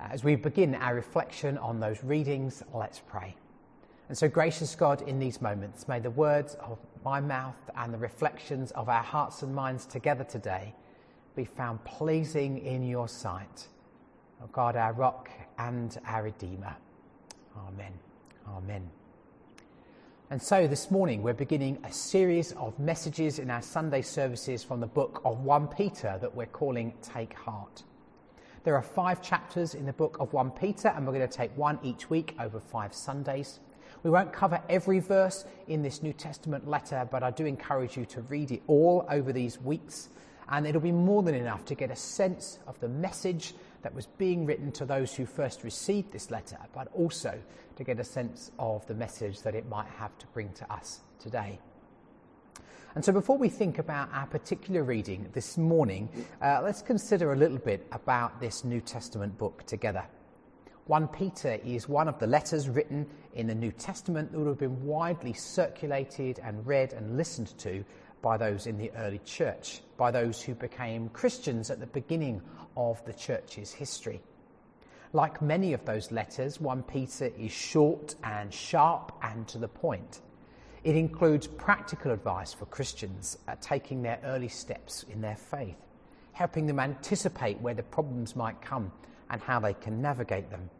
As we begin our reflection on those readings, let's pray. And so, gracious God, in these moments, may the words of my mouth and the reflections of our hearts and minds together today be found pleasing in your sight. O God, our rock and our Redeemer. Amen. Amen. And so this morning we're beginning a series of messages in our Sunday services from the book of 1 Peter that we're calling Take Heart. There are 5 chapters in the book of 1 Peter, and we're going to take one each week over 5 Sundays. We won't cover every verse in this New Testament letter, but I do encourage you to read it all over these weeks, and it'll be more than enough to get a sense of the message that was being written to those who first received this letter, but also to get a sense of the message that it might have to bring to us today. And so before we think about our particular reading this morning, let's consider a little bit about this New Testament book together. 1 Peter is one of the letters written in the New Testament that would have been widely circulated and read and listened to by those in the early church, by those who became Christians at the beginning of the church's history. Like many of those letters, 1 Peter is short and sharp and to the point. It includes practical advice for Christians at taking their early steps in their faith, helping them anticipate where the problems might come and how they can navigate them.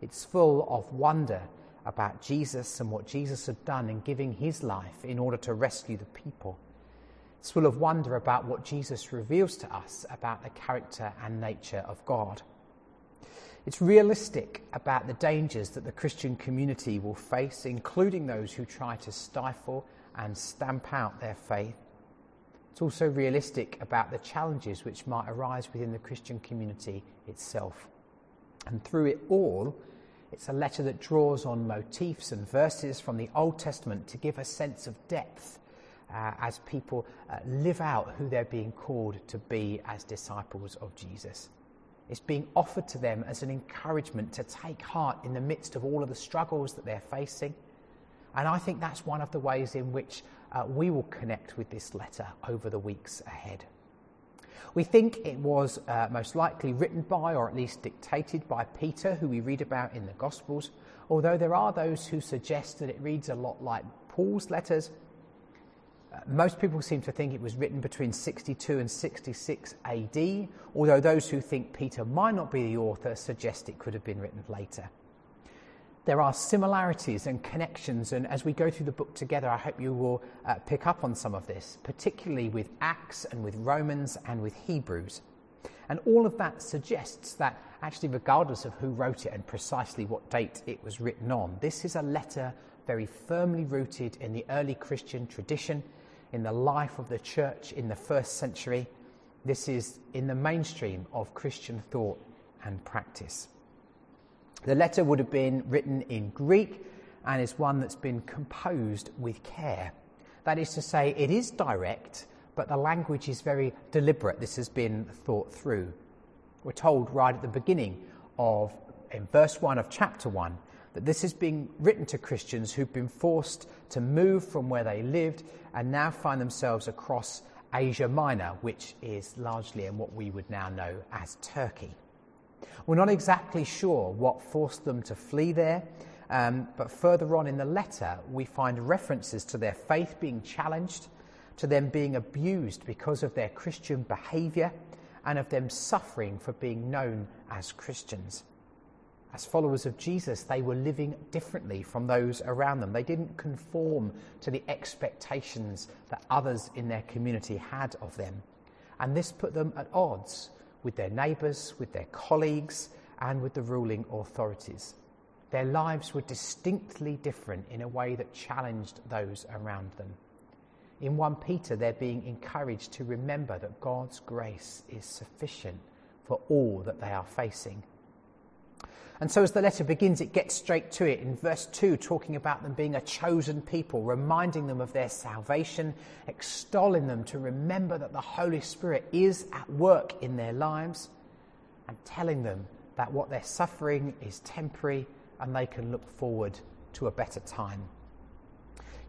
It's full of wonder about Jesus and what Jesus had done in giving his life in order to rescue the people. It's full of wonder about what Jesus reveals to us about the character and nature of God. It's realistic about the dangers that the Christian community will face, including those who try to stifle and stamp out their faith. It's also realistic about the challenges which might arise within the Christian community itself. And through it all, it's a letter that draws on motifs and verses from the Old Testament to give a sense of depth as people live out who they're being called to be as disciples of Jesus. It's being offered to them as an encouragement to take heart in the midst of all of the struggles that they're facing. And I think that's one of the ways in which we will connect with this letter over the weeks ahead. We think it was most likely written by, or at least dictated by, Peter, who we read about in the Gospels, although there are those who suggest that it reads a lot like Paul's letters. Most people seem to think it was written between 62 and 66 AD, although those who think Peter might not be the author suggest it could have been written later. There are similarities and connections, and as we go through the book together, I hope you will pick up on some of this, particularly with Acts and with Romans and with Hebrews. And all of that suggests that actually, regardless of who wrote it and precisely what date it was written on, this is a letter very firmly rooted in the early Christian tradition, in the life of the church in the first century. This is in the mainstream of Christian thought and practice. The letter would have been written in Greek and is one that's been composed with care. That is to say, it is direct, but the language is very deliberate. This has been thought through. We're told right at the beginning in verse 1 of chapter 1, that this is being written to Christians who've been forced to move from where they lived and now find themselves across Asia Minor, which is largely in what we would now know as Turkey. We're not exactly sure what forced them to flee there, but further on in the letter we find references to their faith being challenged, to them being abused because of their Christian behaviour, and of them suffering for being known as Christians. As followers of Jesus, they were living differently from those around them. They didn't conform to the expectations that others in their community had of them, and this put them at odds with their neighbours, with their colleagues, and with the ruling authorities. Their lives were distinctly different in a way that challenged those around them. In 1 Peter, they're being encouraged to remember that God's grace is sufficient for all that they are facing. And so as the letter begins, it gets straight to it in verse 2, talking about them being a chosen people, reminding them of their salvation, extolling them to remember that the Holy Spirit is at work in their lives, and telling them that what they're suffering is temporary and they can look forward to a better time.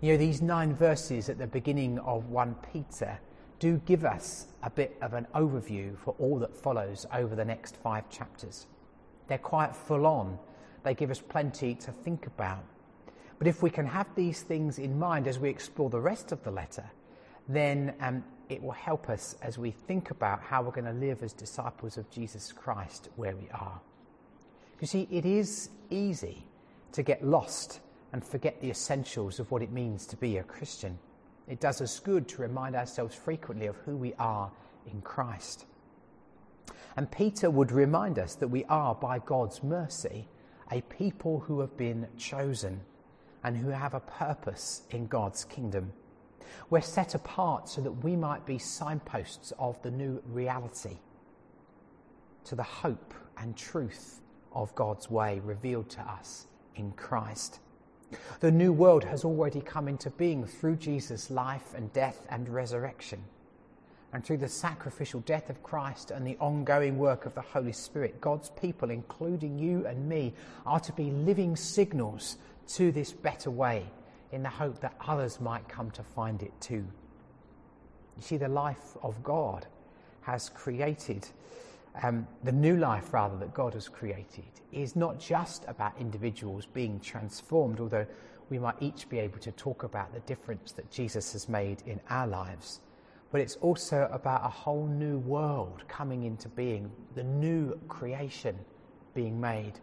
You know, these 9 verses at the beginning of 1 Peter do give us a bit of an overview for all that follows over the next 5 chapters. They're quite full on. They give us plenty to think about. But if we can have these things in mind as we explore the rest of the letter, then it will help us as we think about how we're going to live as disciples of Jesus Christ where we are. You see, it is easy to get lost and forget the essentials of what it means to be a Christian. It does us good to remind ourselves frequently of who we are in Christ. And Peter would remind us that we are, by God's mercy, a people who have been chosen and who have a purpose in God's kingdom. We're set apart so that we might be signposts of the new reality to the hope and truth of God's way revealed to us in Christ. The new world has already come into being through Jesus' life and death and resurrection. And through the sacrificial death of Christ and the ongoing work of the Holy Spirit, God's people, including you and me, are to be living signals to this better way in the hope that others might come to find it too. You see, the life of God has created, the new life rather that God has created is not just about individuals being transformed, although we might each be able to talk about the difference that Jesus has made in our lives. But it's also about a whole new world coming into being, the new creation being made.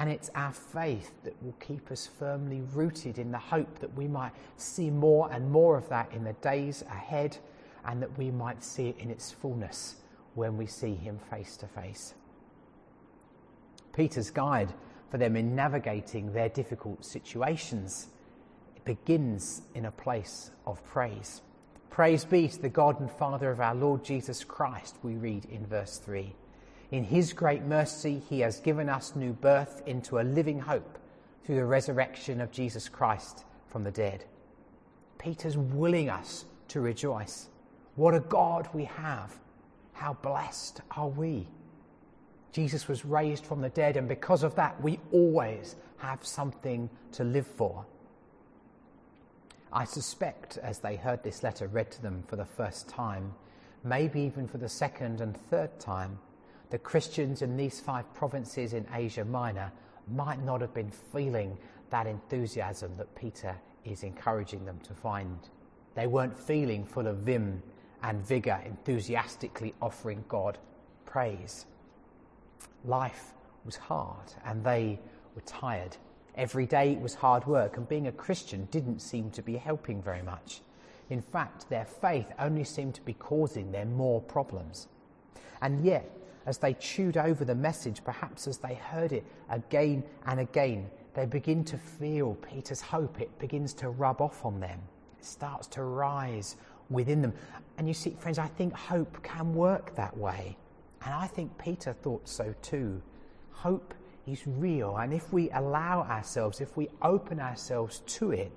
And it's our faith that will keep us firmly rooted in the hope that we might see more and more of that in the days ahead, and that we might see it in its fullness when we see him face to face. Peter's guide for them in navigating their difficult situations begins in a place of praise. Praise be to the God and Father of our Lord Jesus Christ, we read in verse 3. In his great mercy, he has given us new birth into a living hope through the resurrection of Jesus Christ from the dead. Peter's willing us to rejoice. What a God we have. How blessed are we? Jesus was raised from the dead, and because of that, we always have something to live for. I suspect, as they heard this letter read to them for the first time, maybe even for the second and third time, the Christians in these 5 provinces in Asia Minor might not have been feeling that enthusiasm that Peter is encouraging them to find. They weren't feeling full of vim and vigour, enthusiastically offering God praise. Life was hard and they were tired. Every day it was hard work, and being a Christian didn't seem to be helping very much. In fact, their faith only seemed to be causing them more problems. And yet, as they chewed over the message, perhaps as they heard it again and again, they begin to feel Peter's hope. It begins to rub off on them. It starts to rise within them. And you see, friends, I think hope can work that way. And I think Peter thought so too. Hope is real. And if we allow ourselves, if we open ourselves to it,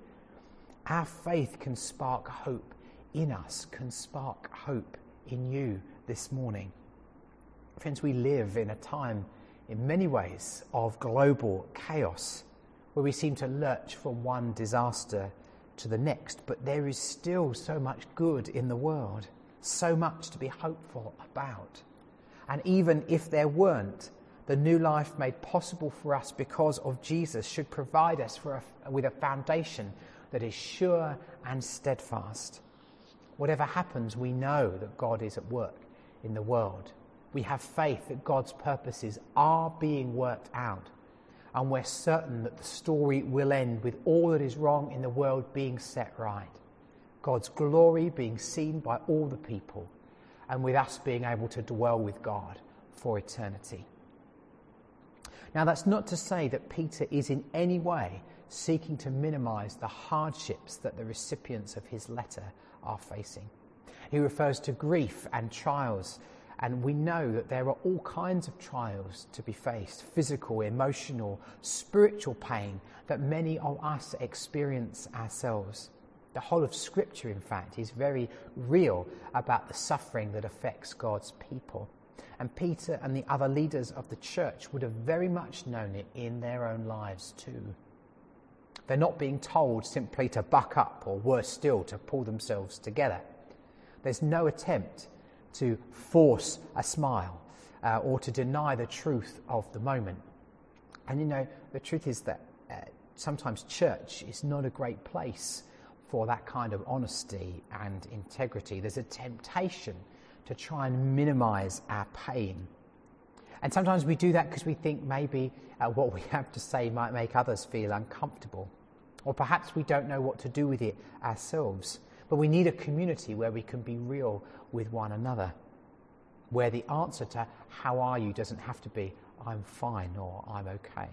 our faith can spark hope in us, can spark hope in you this morning. Friends, we live in a time in many ways of global chaos where we seem to lurch from one disaster to the next, but there is still so much good in the world, so much to be hopeful about. And even if there weren't, the new life made possible for us because of Jesus should provide us with a foundation that is sure and steadfast. Whatever happens, we know that God is at work in the world. We have faith that God's purposes are being worked out, and we're certain that the story will end with all that is wrong in the world being set right, God's glory being seen by all the people, and with us being able to dwell with God for eternity. Now, that's not to say that Peter is in any way seeking to minimize the hardships that the recipients of his letter are facing. He refers to grief and trials, and we know that there are all kinds of trials to be faced, physical, emotional, spiritual pain that many of us experience ourselves. The whole of Scripture, in fact, is very real about the suffering that affects God's people. And Peter and the other leaders of the church would have very much known it in their own lives too. They're not being told simply to buck up, or worse still, to pull themselves together. There's no attempt to force a smile or to deny the truth of the moment. And you know, the truth is that sometimes church is not a great place for that kind of honesty and integrity. There's a temptation to try and minimize our pain. And sometimes we do that because we think maybe what we have to say might make others feel uncomfortable. Or perhaps we don't know what to do with it ourselves. But we need a community where we can be real with one another, where the answer to "how are you" doesn't have to be "I'm fine" or "I'm okay."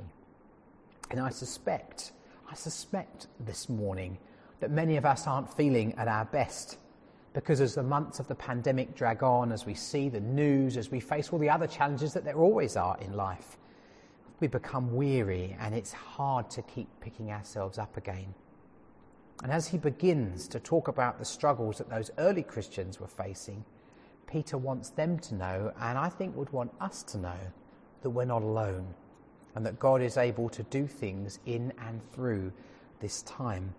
And I suspect this morning that many of us aren't feeling at our best, because as the months of the pandemic drag on, as we see the news, as we face all the other challenges that there always are in life, we become weary and it's hard to keep picking ourselves up again. And as he begins to talk about the struggles that those early Christians were facing, Peter wants them to know, and I think would want us to know, that we're not alone and that God is able to do things in and through this time.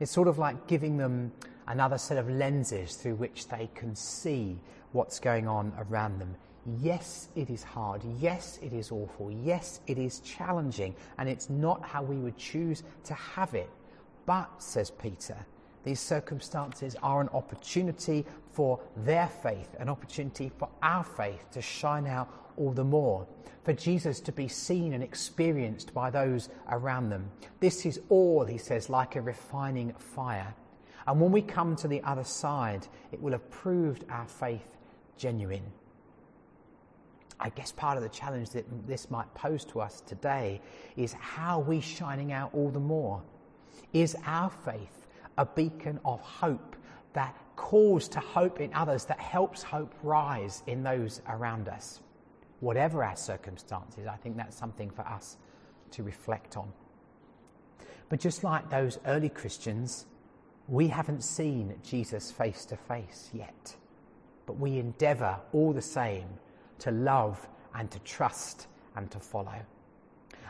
It's sort of like giving them another set of lenses through which they can see what's going on around them. Yes, it is hard. Yes, it is awful. Yes, it is challenging. And it's not how we would choose to have it. But, says Peter, these circumstances are an opportunity for their faith, an opportunity for our faith to shine out all the more, for Jesus to be seen and experienced by those around them. This is all, he says, like a refining fire. And when we come to the other side, it will have proved our faith genuine. I guess part of the challenge that this might pose to us today is, how are we shining out all the more? Is our faith a beacon of hope that calls to hope in others, that helps hope rise in those around us? Whatever our circumstances, I think that's something for us to reflect on. But just like those early Christians, we haven't seen Jesus face to face yet, but we endeavour all the same to love and to trust and to follow.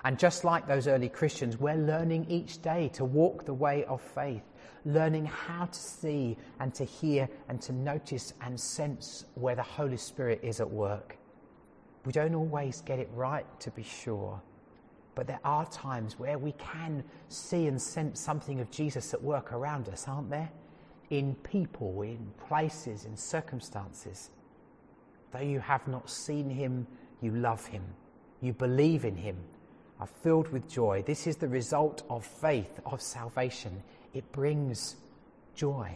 And just like those early Christians, we're learning each day to walk the way of faith, learning how to see and to hear and to notice and sense where the Holy Spirit is at work. We don't always get it right, to be sure, but there are times where we can see and sense something of Jesus at work around us, aren't there? In people, in places, in circumstances. Though you have not seen him, you love him. You believe in him, are filled with joy. This is the result of faith, of salvation. It brings joy.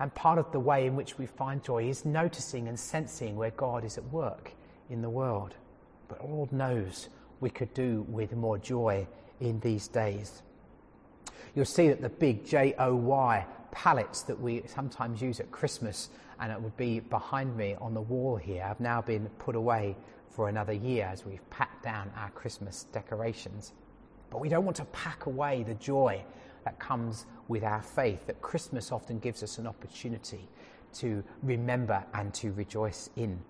And part of the way in which we find joy is noticing and sensing where God is at work in the world. But Lord knows we could do with more joy in these days. You'll see that the big joy pallets that we sometimes use at Christmas, and it would be behind me on the wall here, have now been put away for another year as we've packed down our Christmas decorations. But we don't want to pack away the joy that comes with our faith, that Christmas often gives us an opportunity to remember and to rejoice in.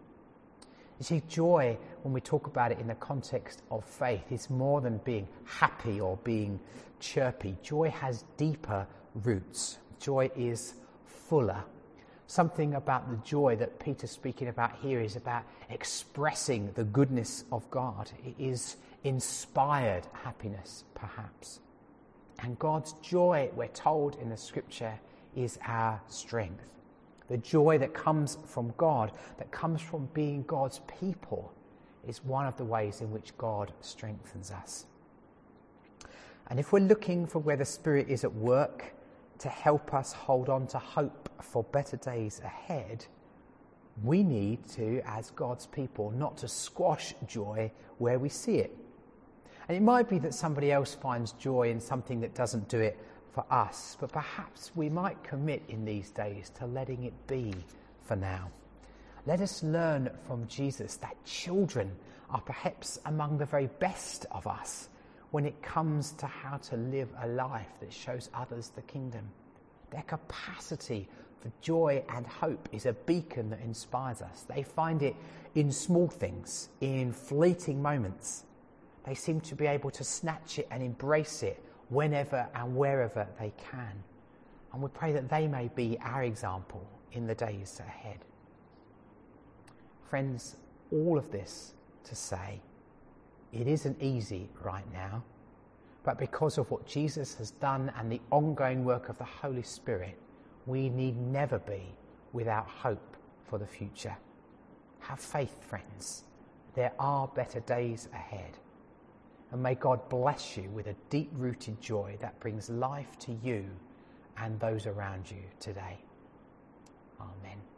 You see, joy, when we talk about it in the context of faith, is more than being happy or being chirpy. Joy has deeper roots. Joy is fuller. Something about the joy that Peter's speaking about here is about expressing the goodness of God. It is inspired happiness, perhaps. And God's joy, we're told in the scripture, is our strength. The joy that comes from God, that comes from being God's people, is one of the ways in which God strengthens us. And if we're looking for where the Spirit is at work to help us hold on to hope for better days ahead, we need to, as God's people, not to squash joy where we see it. And it might be that somebody else finds joy in something that doesn't do it for us, but perhaps we might commit in these days to letting it be for now. Let us learn from Jesus that children are perhaps among the very best of us when it comes to how to live a life that shows others the kingdom. Their capacity for joy and hope is a beacon that inspires us. They find it in small things, in fleeting moments. They seem to be able to snatch it and embrace it whenever and wherever they can. And we pray that they may be our example in the days ahead. Friends, all of this to say, it isn't easy right now, but because of what Jesus has done and the ongoing work of the Holy Spirit, we need never be without hope for the future. Have faith, friends. There are better days ahead. And may God bless you with a deep-rooted joy that brings life to you and those around you today. Amen.